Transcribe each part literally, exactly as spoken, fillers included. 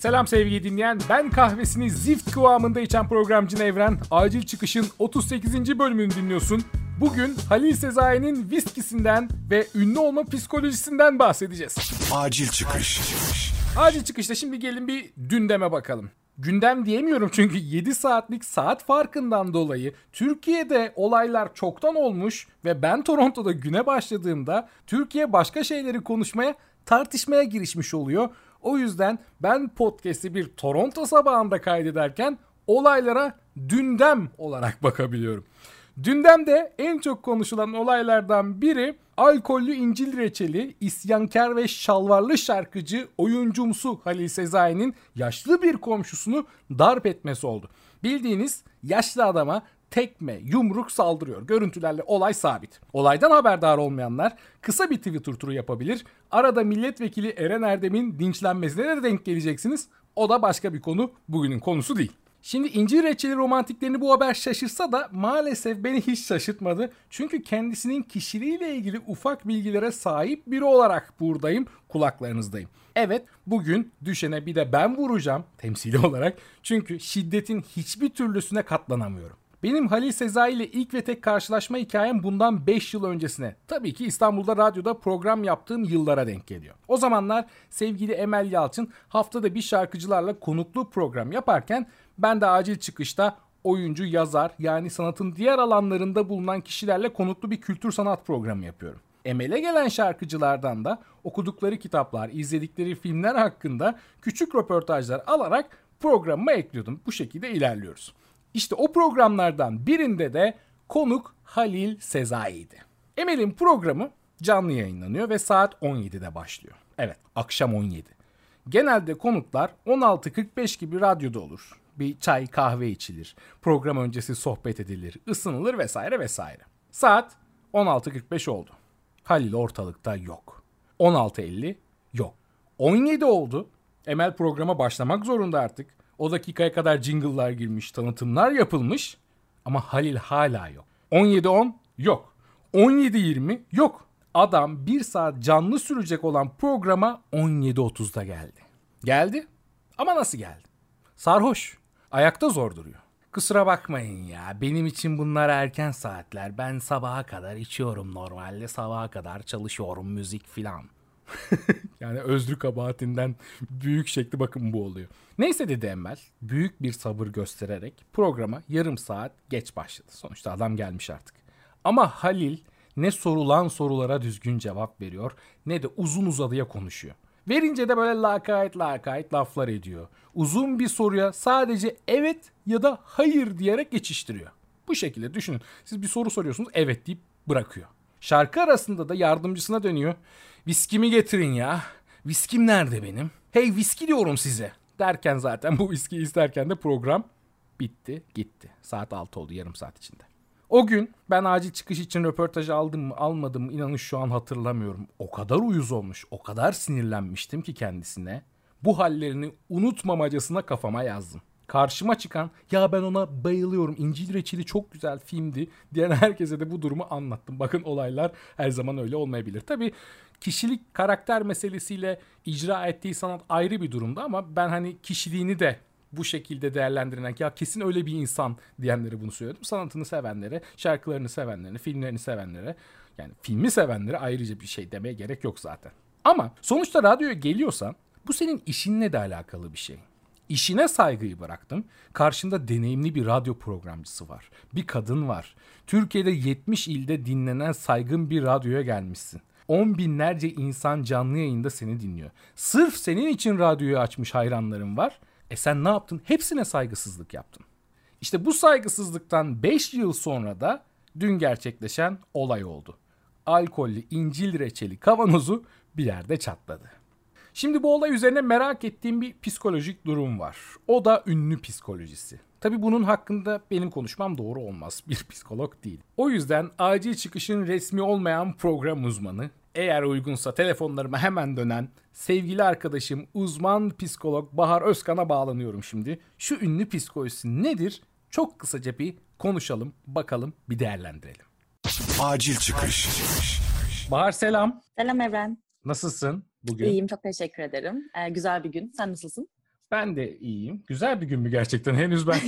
Selam sevgili dinleyen, ben kahvesini zift kıvamında içen programcın Evren, Acil Çıkış'ın otuz sekizinci bölümünü dinliyorsun. Bugün Halil Sezai'nin viskisinden ve ünlü olma psikolojisinden bahsedeceğiz. Acil Çıkış. Acil Çıkış'ta şimdi gelin bir gündeme bakalım. Gündem diyemiyorum çünkü yedi saatlik saat farkından dolayı Türkiye'de olaylar çoktan olmuş ve ben Toronto'da güne başladığımda Türkiye başka şeyleri konuşmaya, tartışmaya girişmiş oluyor. O yüzden ben podcast'i bir Toronto sabahında kaydederken olaylara gündem olarak bakabiliyorum. Gündemde en çok konuşulan olaylardan biri alkollü İncir Reçeli, isyankar ve şalvarlı şarkıcı, oyuncumsu Halil Sezai'nin yaşlı bir komşusunu darp etmesi oldu. Bildiğiniz yaşlı adama tekme, yumruk saldırıyor. Görüntülerle olay sabit. Olaydan haberdar olmayanlar kısa bir Twitter turu yapabilir. Arada milletvekili Eren Erdem'in dinçlenmesine de denk geleceksiniz. O da başka bir konu, bugünün konusu değil. Şimdi İncir Reçeli romantiklerini bu haber şaşırsa da maalesef beni hiç şaşırtmadı. Çünkü kendisinin kişiliğiyle ilgili ufak bilgilere sahip biri olarak buradayım, kulaklarınızdayım. Evet, bugün düşene bir de ben vuracağım temsili olarak. Çünkü şiddetin hiçbir türlüsüne katlanamıyorum. Benim Halil Sezai ile ilk ve tek karşılaşma hikayem bundan beş yıl öncesine, tabii ki İstanbul'da radyoda program yaptığım yıllara denk geliyor. O zamanlar sevgili Emel Yalçın haftada bir şarkıcılarla konuklu program yaparken ben de Acil Çıkış'ta oyuncu, yazar, yani sanatın diğer alanlarında bulunan kişilerle konuklu bir kültür sanat programı yapıyorum. Emel'e gelen şarkıcılardan da okudukları kitaplar, izledikleri filmler hakkında küçük röportajlar alarak programıma ekliyordum. Bu şekilde ilerliyoruz. İşte o programlardan birinde de konuk Halil Sezai'ydi. Emel'in programı canlı yayınlanıyor ve saat on yedide başlıyor. Evet, akşam on yedi. Genelde konuklar on altı kırk beş gibi radyoda olur. Bir çay, kahve içilir. Program öncesi sohbet edilir, ısınılır vesaire vesaire. Saat on altı kırk beş oldu. Halil ortalıkta yok. on altı elli yok. on yedi oldu. Emel programa başlamak zorunda artık. O dakikaya kadar jingle'lar girmiş, tanıtımlar yapılmış ama Halil hala yok. on yedi on yok. on yedi yirmi yok. Adam bir saat canlı sürecek olan programa on yedi otuzda geldi. Geldi ama nasıl geldi? Sarhoş. Ayakta zor duruyor. Kusura bakmayın ya, benim için bunlar erken saatler. Ben sabaha kadar içiyorum normalde. Sabaha kadar çalışıyorum, müzik filan. Yani özrü kabahatinden büyük şekli bakın bu oluyor. Neyse dedi Emel, büyük bir sabır göstererek programa yarım saat geç başladı. Sonuçta adam gelmiş artık. Ama Halil ne sorulan sorulara düzgün cevap veriyor ne de uzun uzadıya konuşuyor. Verince de böyle lakayt lakayt laflar ediyor. Uzun bir soruya sadece evet ya da hayır diyerek geçiştiriyor. Bu şekilde düşünün. Siz bir soru soruyorsunuz, evet deyip bırakıyor. Şarkı arasında da yardımcısına dönüyor. Viskimi getirin ya. Viskim nerede benim? Hey, viski diyorum size. Derken zaten bu viskiyi isterken de program bitti gitti. Saat altı oldu, yarım saat içinde. O gün ben Acil Çıkış için röportaj aldım mı almadım mı inanın şu an hatırlamıyorum. O kadar uyuz olmuş, o kadar sinirlenmiştim ki kendisine. Bu hallerini unutmamacasına kafama yazdım. Karşıma çıkan ya ben ona bayılıyorum, İncir Reçeli çok güzel filmdi diyen herkese de bu durumu anlattım. Bakın olaylar her zaman öyle olmayabilir. Tabii kişilik, karakter meselesiyle icra ettiği sanat ayrı bir durumda ama ben hani kişiliğini de bu şekilde değerlendiren, ya kesin öyle bir insan diyenlere bunu söyledim. Sanatını sevenlere, şarkılarını sevenlere, filmlerini sevenlere, yani filmi sevenlere ayrıca bir şey demeye gerek yok zaten. Ama sonuçta radyoya geliyorsan bu senin işinle de alakalı bir şey. İşine saygıyı bıraktım. Karşında deneyimli bir radyo programcısı var. Bir kadın var. Türkiye'de yetmiş ilde dinlenen saygın bir radyoya gelmişsin. On binlerce insan canlı yayında seni dinliyor. Sırf senin için radyoyu açmış hayranların var. E sen ne yaptın? Hepsine saygısızlık yaptın. İşte bu saygısızlıktan beş yıl sonra da dün gerçekleşen olay oldu. Alkollü İncir Reçeli kavanozu bir yerde çatladı. Şimdi bu olay üzerine merak ettiğim bir psikolojik durum var. O da ünlü psikolojisi. Tabii bunun hakkında benim konuşmam doğru olmaz. Bir psikolog değil. O yüzden Acil Çıkış'ın resmi olmayan program uzmanı, eğer uygunsa telefonlarıma hemen dönen sevgili arkadaşım uzman psikolog Bahar Özkan'a bağlanıyorum şimdi. Şu ünlü psikolojisi nedir? Çok kısaca bir konuşalım, bakalım, bir değerlendirelim. Acil Çıkış. Bahar selam. Selam Evren. Nasılsın bugün? İyiyim, çok teşekkür ederim. Ee, güzel bir gün. Sen nasılsın? Ben de iyiyim. Güzel bir gün mü gerçekten? Henüz ben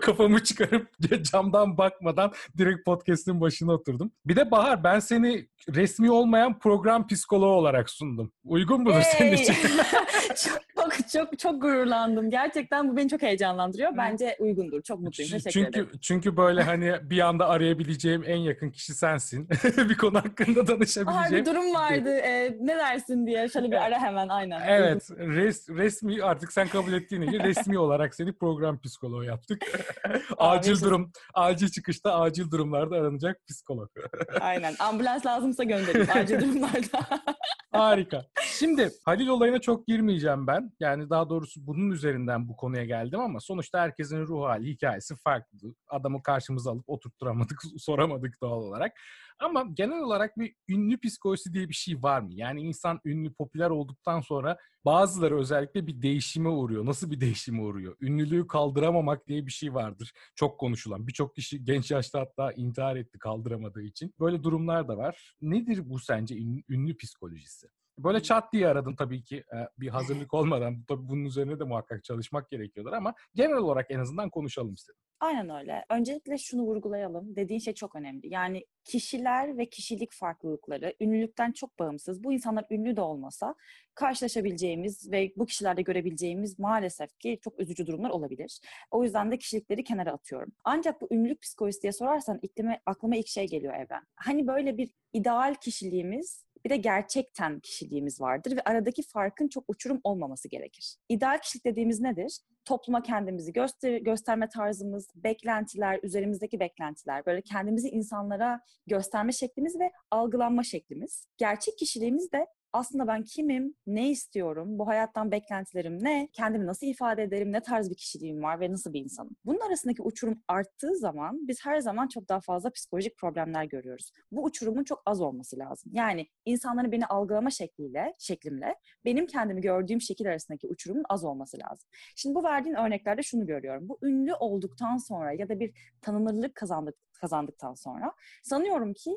kafamı çıkarıp camdan bakmadan direkt podcast'in başına oturdum. Bir de Bahar, ben seni resmi olmayan program psikoloğu olarak sundum. Uygun mudur hey. senin için? Çok çok çok gururlandım. Gerçekten bu beni çok heyecanlandırıyor. Bence uygundur. Çok mutluyum. Teşekkür çünkü, ederim. Çünkü böyle hani bir anda arayabileceğim en yakın kişi sensin. Bir konu hakkında danışabileceğim. Aa, bir durum vardı. Ee, ne dersin diye şöyle bir ara hemen aynen. Evet. Res, resmi artık sen kabul ettiğin gibi resmi olarak seni program psikoloğu yaptık. Acil Abi, durum. Acil çıkışta acil durumlarda aranacak psikolog. Aynen. Ambulans lazımsa gönderin. Acil durumlarda. Harika. Şimdi Halil olayına çok girmeyeceğim ben. Yani daha doğrusu bunun üzerinden bu konuya geldim ama sonuçta herkesin ruh hali, hikayesi farklı. Adamı karşımıza alıp oturtturamadık, soramadık doğal olarak. Ama genel olarak bir ünlü psikolojisi diye bir şey var mı? Yani insan ünlü, popüler olduktan sonra bazıları özellikle bir değişime uğruyor. Nasıl bir değişime uğruyor? Ünlülüğü kaldıramamak diye bir şey vardır. Çok konuşulan. Birçok kişi genç yaşta hatta intihar etti kaldıramadığı için. Böyle durumlar da var. Nedir bu sence ünlü, ünlü psikolojisi? Böyle çat diye aradım tabii ki bir hazırlık olmadan. Tabii bunun üzerine de muhakkak çalışmak gerekiyordur ama genel olarak en azından konuşalım istedim. Aynen öyle. Öncelikle şunu vurgulayalım. Dediğin şey çok önemli. Yani kişiler ve kişilik farklılıkları ünlülükten çok bağımsız. Bu insanlar ünlü de olmasa karşılaşabileceğimiz ve bu kişilerde görebileceğimiz maalesef ki çok üzücü durumlar olabilir. O yüzden de kişilikleri kenara atıyorum. Ancak bu ünlülük psikolojisi diye sorarsan iklime, aklıma ilk şey geliyor Evren. Hani böyle bir ideal kişiliğimiz, bir de gerçekten kişiliğimiz vardır ve aradaki farkın çok uçurum olmaması gerekir. İdeal kişilik dediğimiz nedir? Topluma kendimizi göster- gösterme tarzımız, beklentiler, üzerimizdeki beklentiler, böyle kendimizi insanlara gösterme şeklimiz ve algılanma şeklimiz. Gerçek kişiliğimiz de aslında ben kimim, ne istiyorum, bu hayattan beklentilerim ne, kendimi nasıl ifade ederim, ne tarz bir kişiliğim var ve nasıl bir insanım. Bunun arasındaki uçurum arttığı zaman biz her zaman çok daha fazla psikolojik problemler görüyoruz. Bu uçurumun çok az olması lazım. Yani insanların beni algılama şekliyle, şeklimle benim kendimi gördüğüm şekil arasındaki uçurumun az olması lazım. Şimdi bu verdiğin örneklerde şunu görüyorum. Bu ünlü olduktan sonra ya da bir tanınırlık kazandık, kazandıktan sonra sanıyorum ki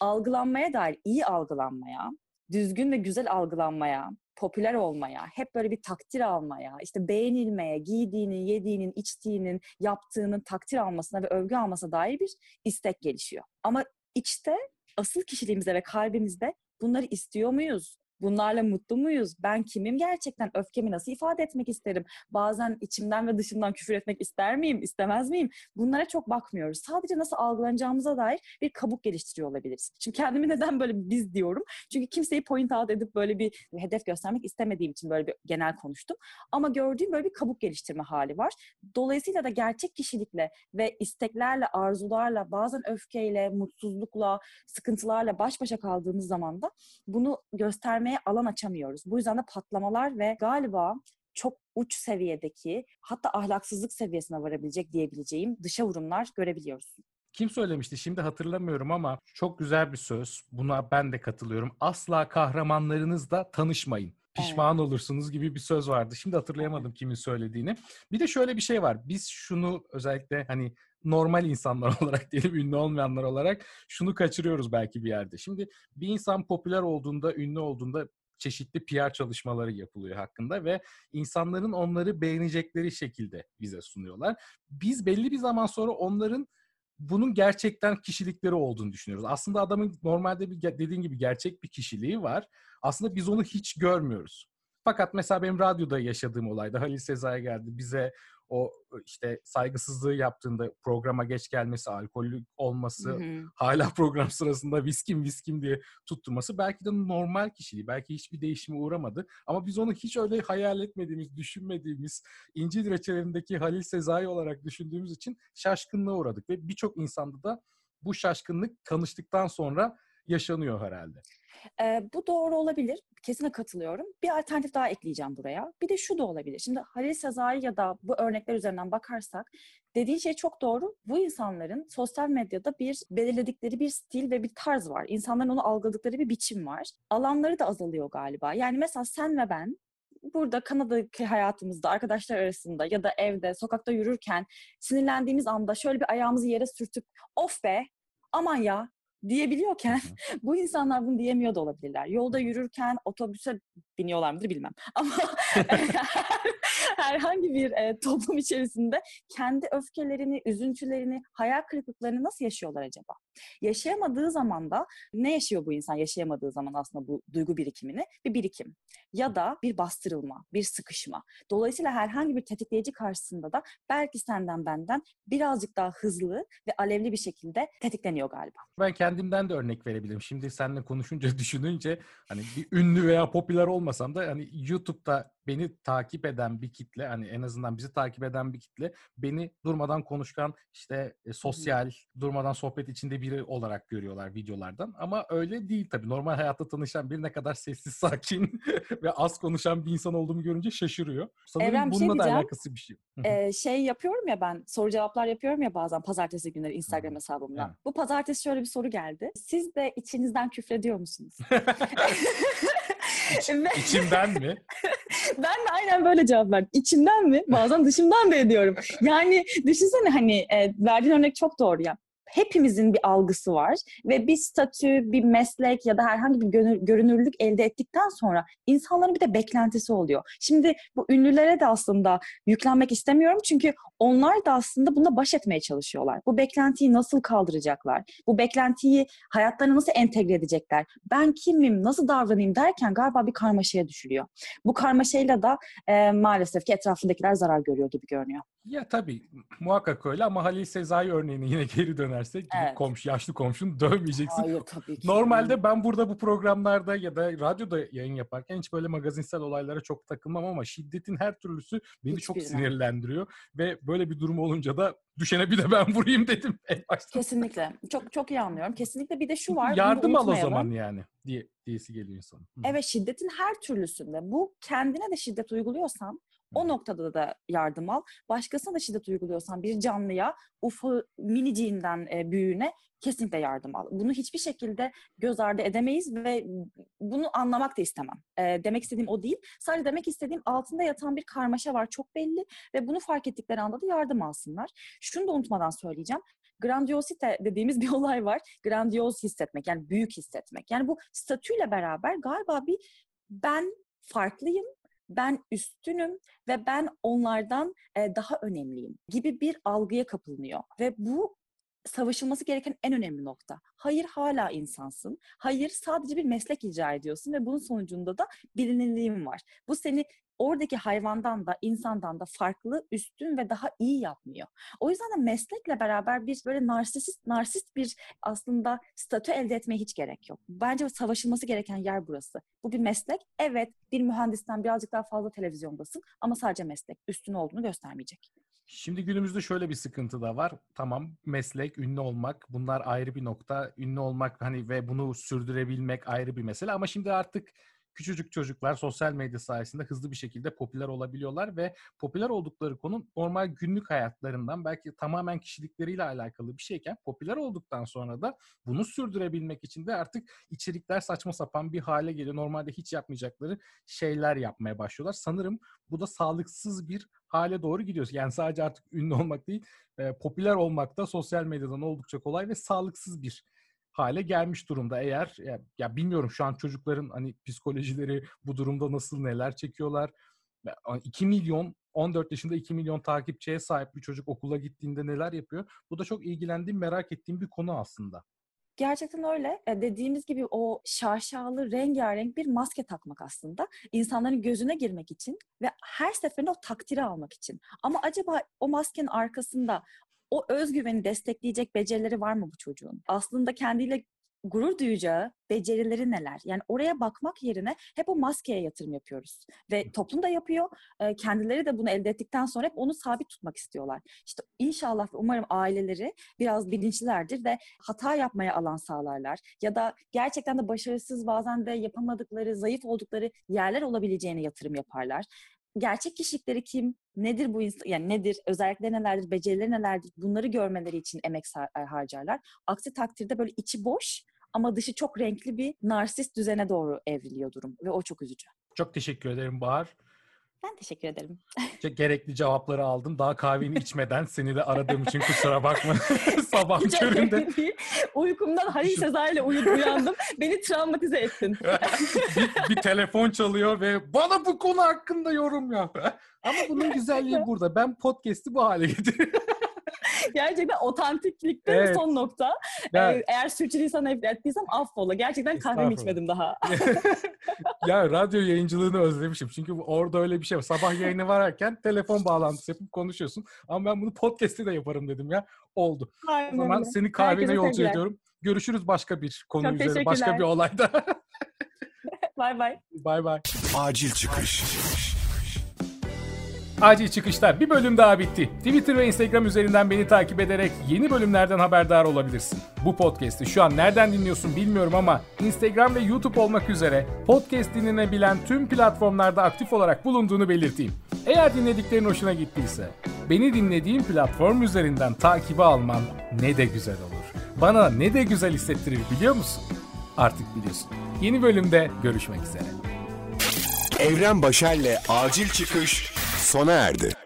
algılanmaya dair iyi algılanmaya, düzgün ve güzel algılanmaya, popüler olmaya, hep böyle bir takdir almaya, işte beğenilmeye, giydiğinin, yediğinin, içtiğinin, yaptığının takdir almasına ve övgü almasına dair bir istek gelişiyor. Ama içte, asıl kişiliğimizde ve kalbimizde bunları istiyor muyuz? Bunlarla mutlu muyuz? Ben kimim gerçekten? Öfkemi nasıl ifade etmek isterim? Bazen içimden ve dışımdan küfür etmek ister miyim? İstemez miyim? Bunlara çok bakmıyoruz. Sadece nasıl algılanacağımıza dair bir kabuk geliştiriyor olabiliriz. Şimdi kendimi neden böyle biz diyorum? Çünkü kimseyi point out edip böyle bir hedef göstermek istemediğim için böyle bir genel konuştum. Ama gördüğüm böyle bir kabuk geliştirme hali var. Dolayısıyla da gerçek kişilikle ve isteklerle, arzularla, bazen öfkeyle, mutsuzlukla, sıkıntılarla baş başa kaldığımız zaman da bunu göstermeye alan açamıyoruz. Bu yüzden de patlamalar ve galiba çok uç seviyedeki, hatta ahlaksızlık seviyesine varabilecek diyebileceğim dışa vurumlar görebiliyoruz. Kim söylemişti? Şimdi hatırlamıyorum ama çok güzel bir söz. Buna ben de katılıyorum. Asla kahramanlarınızla tanışmayın. Pişman evet. olursunuz gibi bir söz vardı. Şimdi hatırlayamadım kimin söylediğini. Bir de şöyle bir şey var. Biz şunu özellikle hani normal insanlar olarak diyelim, ünlü olmayanlar olarak şunu kaçırıyoruz belki bir yerde. Şimdi bir insan popüler olduğunda, ünlü olduğunda çeşitli P R çalışmaları yapılıyor hakkında ve insanların onları beğenecekleri şekilde bize sunuyorlar. Biz belli bir zaman sonra onların bunun gerçekten kişilikleri olduğunu düşünüyoruz. Aslında adamın normalde bir, dediğin gibi gerçek bir kişiliği var. Aslında biz onu hiç görmüyoruz. Fakat mesela benim radyoda yaşadığım olayda Halil Sezai geldi bize o işte saygısızlığı yaptığında programa geç gelmesi, alkollü olması, hı hı. hala program sırasında viskim viskim diye tutturması belki de normal kişiliği, belki hiçbir değişime uğramadı. Ama biz onu hiç öyle hayal etmediğimiz, düşünmediğimiz, İncir Reçeli'ndeki Halil Sezai olarak düşündüğümüz için şaşkınlığa uğradık. Ve birçok insanda da bu şaşkınlık tanıştıktan sonra yaşanıyor herhalde. Ee, bu doğru olabilir. Kesinlikle katılıyorum. Bir alternatif daha ekleyeceğim buraya. Bir de şu da olabilir. Şimdi Halil Sezai ya da bu örnekler üzerinden bakarsak dediğin şey çok doğru. Bu insanların sosyal medyada bir belirledikleri bir stil ve bir tarz var. İnsanların onu algıladıkları bir biçim var. Alanları da azalıyor galiba. Yani mesela sen ve ben burada Kanada'daki hayatımızda, arkadaşlar arasında ya da evde, sokakta yürürken sinirlendiğimiz anda şöyle bir ayağımızı yere sürtüp of be, aman ya diyebiliyorken hı hı. bu insanlar bunu diyemiyor da olabilirler. Yolda yürürken otobüse biniyorlar mıdır bilmem. Ama herhangi bir e, toplum içerisinde kendi öfkelerini, üzüntülerini, hayal kırıklıklarını nasıl yaşıyorlar acaba? Yaşayamadığı zaman da ne yaşıyor bu insan? Yaşayamadığı zaman aslında bu duygu birikimini, bir birikim ya da bir bastırılma, bir sıkışma. Dolayısıyla herhangi bir tetikleyici karşısında da belki senden benden birazcık daha hızlı ve alevli bir şekilde tetikleniyor galiba. Ben kendimden de örnek verebilirim. Şimdi seninle konuşunca, düşününce hani bir ünlü veya popüler olmasam da hani YouTube'da beni takip eden bir kitle, hani en azından bizi takip eden bir kitle beni durmadan konuşkan, işte e, sosyal, durmadan sohbet içinde biri olarak görüyorlar videolardan. Ama öyle değil tabii. Normal hayatta tanışan biri ne kadar sessiz, sakin ve az konuşan bir insan olduğumu görünce şaşırıyor. Sanırım Evren, bununla şey da alakası bir şey. ee, şey yapıyorum ya ben, soru cevaplar yapıyorum ya bazen pazartesi günleri Instagram hesabımdan. Yani. Bu pazartesi şöyle bir soru geldi. Siz de içinizden küfrediyor musunuz? İç, içimden mi? Ben de aynen böyle cevap verdim. İçimden mi? Bazen dışımdan da ediyorum. Yani düşünsene hani e, verdiğin örnek çok doğru ya. Hepimizin bir algısı var ve bir statü, bir meslek ya da herhangi bir görünürlük elde ettikten sonra insanların bir de beklentisi oluyor. Şimdi bu ünlülere de aslında yüklenmek istemiyorum çünkü onlar da aslında bununla baş etmeye çalışıyorlar. Bu beklentiyi nasıl kaldıracaklar? Bu beklentiyi hayatlarına nasıl entegre edecekler? Ben kimim, nasıl davranayım derken galiba bir karmaşaya düşülüyor. Bu karmaşayla da e, maalesef ki etrafındakiler zarar görüyor gibi görünüyor. Ya tabii muhakkak öyle ama Halil Sezai örneğine yine geri dönersek evet. komşu, yaşlı komşunu dövmeyeceksin. Hayır, tabii ki. Normalde ben burada bu programlarda ya da radyoda yayın yaparken hiç böyle magazinsel olaylara çok takılmam ama şiddetin her türlüsü beni hiç çok birine. sinirlendiriyor ve böyle bir durum olunca da düşene bir de ben vurayım dedim. Kesinlikle. Çok çok iyi anlıyorum. Kesinlikle bir de şu var. Yardım al o zaman yani diye, diyesi geliyor insan. Evet, şiddetin her türlüsünde. Bu kendine de şiddet uyguluyorsan o noktada da yardım al. Başkasına da şiddet uyguluyorsan bir canlıya, ufak miniciğinden e, büyüğüne kesinlikle yardım al. Bunu hiçbir şekilde göz ardı edemeyiz ve bunu anlamak da istemem. E, demek istediğim o değil. Sadece demek istediğim altında yatan bir karmaşa var çok belli ve bunu fark ettikleri anda da yardım alsınlar. Şunu da unutmadan söyleyeceğim. Grandiosite dediğimiz bir olay var. Grandios hissetmek, yani büyük hissetmek. Yani bu statüyle beraber galiba bir ben farklıyım, ben üstünüm ve ben onlardan daha önemliyim gibi bir algıya kapılınıyor. Ve bu savaşılması gereken en önemli nokta. Hayır, hala insansın. Hayır, sadece bir meslek icra ediyorsun ve bunun sonucunda da bilinirliğin var. Bu seni oradaki hayvandan da, insandan da farklı, üstün ve daha iyi yapmıyor. O yüzden de meslekle beraber bir böyle narsist, narsist bir aslında statü elde etmeye hiç gerek yok. Bence savaşılması gereken yer burası. Bu bir meslek. Evet, bir mühendisten birazcık daha fazla televizyondasın ama sadece meslek. Üstün olduğunu göstermeyecek. Şimdi günümüzde şöyle bir sıkıntı da var. Tamam, meslek, ünlü olmak, bunlar ayrı bir nokta. Ünlü olmak hani ve bunu sürdürebilmek ayrı bir mesele ama şimdi artık küçücük çocuklar sosyal medya sayesinde hızlı bir şekilde popüler olabiliyorlar ve popüler oldukları konu normal günlük hayatlarından belki tamamen kişilikleriyle alakalı bir şeyken popüler olduktan sonra da bunu sürdürebilmek için de artık içerikler saçma sapan bir hale geliyor. Normalde hiç yapmayacakları şeyler yapmaya başlıyorlar. Sanırım bu da sağlıksız bir hale doğru gidiyoruz. Yani sadece artık ünlü olmak değil, e, popüler olmak da sosyal medyadan oldukça kolay ve sağlıksız bir hale gelmiş durumda. Eğer ya, ya bilmiyorum şu an çocukların hani psikolojileri bu durumda nasıl, neler çekiyorlar. iki milyon on dört yaşında iki milyon takipçiye sahip bir çocuk okula gittiğinde neler yapıyor? Bu da çok ilgilendiğim, merak ettiğim bir konu aslında. Gerçekten öyle. Dediğimiz gibi o şaşalı, rengarenk bir maske takmak aslında. İnsanların gözüne girmek için ve her seferinde o takdiri almak için. Ama acaba o maskenin arkasında o özgüveni destekleyecek becerileri var mı bu çocuğun? Aslında kendiyle gurur duyacağı becerileri neler? Yani oraya bakmak yerine hep o maskeye yatırım yapıyoruz. Ve toplum da yapıyor. Kendileri de bunu elde ettikten sonra hep onu sabit tutmak istiyorlar. İşte inşallah ve umarım aileleri biraz bilinçlilerdir ve hata yapmaya alan sağlarlar. Ya da gerçekten de başarısız, bazen de yapamadıkları, zayıf oldukları yerler olabileceğine yatırım yaparlar. Gerçek kişilikleri kim, nedir bu insan, yani nedir, özellikleri nelerdir, becerileri nelerdir, bunları görmeleri için emek harcarlar. Aksi takdirde böyle içi boş ama dışı çok renkli bir narsist düzene doğru evriliyor durum ve o çok üzücü. Çok teşekkür ederim Bahar. Ben teşekkür ederim. Gerekli cevapları aldım. Daha kahveni içmeden seni de aradığım için kusura bakma. Sabah köründe. Uykumdan Halil Sezai ile uyudum, uyandım. Beni travmatize ettin. bir, bir telefon çalıyor ve bana bu konu hakkında yorum yap. Ama bunun güzelliği burada. Ben podcast'i bu hale getiriyorum. Gerçekten otantiklikte evet. Son nokta. Evet. Eğer sürçülisan ettiysem affola. Gerçekten kahvemi içmedim daha. Ya radyo yayıncılığını özlemişim. Çünkü orada öyle bir şey var. Sabah yayını varken telefon bağlantısı yapıp konuşuyorsun. Ama ben bunu podcast'te de yaparım dedim ya. Oldu. Aynen. O zaman seni kahvene yolcu ediyorum. Görüşürüz başka bir konu üzerine. Başka bir olayda. Bay bay. Bay bay. Acil çıkış. Acil Çıkışlar bir bölüm daha bitti. Twitter ve Instagram üzerinden beni takip ederek yeni bölümlerden haberdar olabilirsin. Bu podcast'i şu an nereden dinliyorsun bilmiyorum ama Instagram ve YouTube olmak üzere podcast dinlenebilen tüm platformlarda aktif olarak bulunduğunu belirteyim. Eğer dinlediklerin hoşuna gittiyse beni dinlediğin platform üzerinden takibe alman ne de güzel olur. Bana ne de güzel hissettirir biliyor musun? Artık biliyorsun. Yeni bölümde görüşmek üzere. Evren Başar'la Acil Çıkış sona erdi.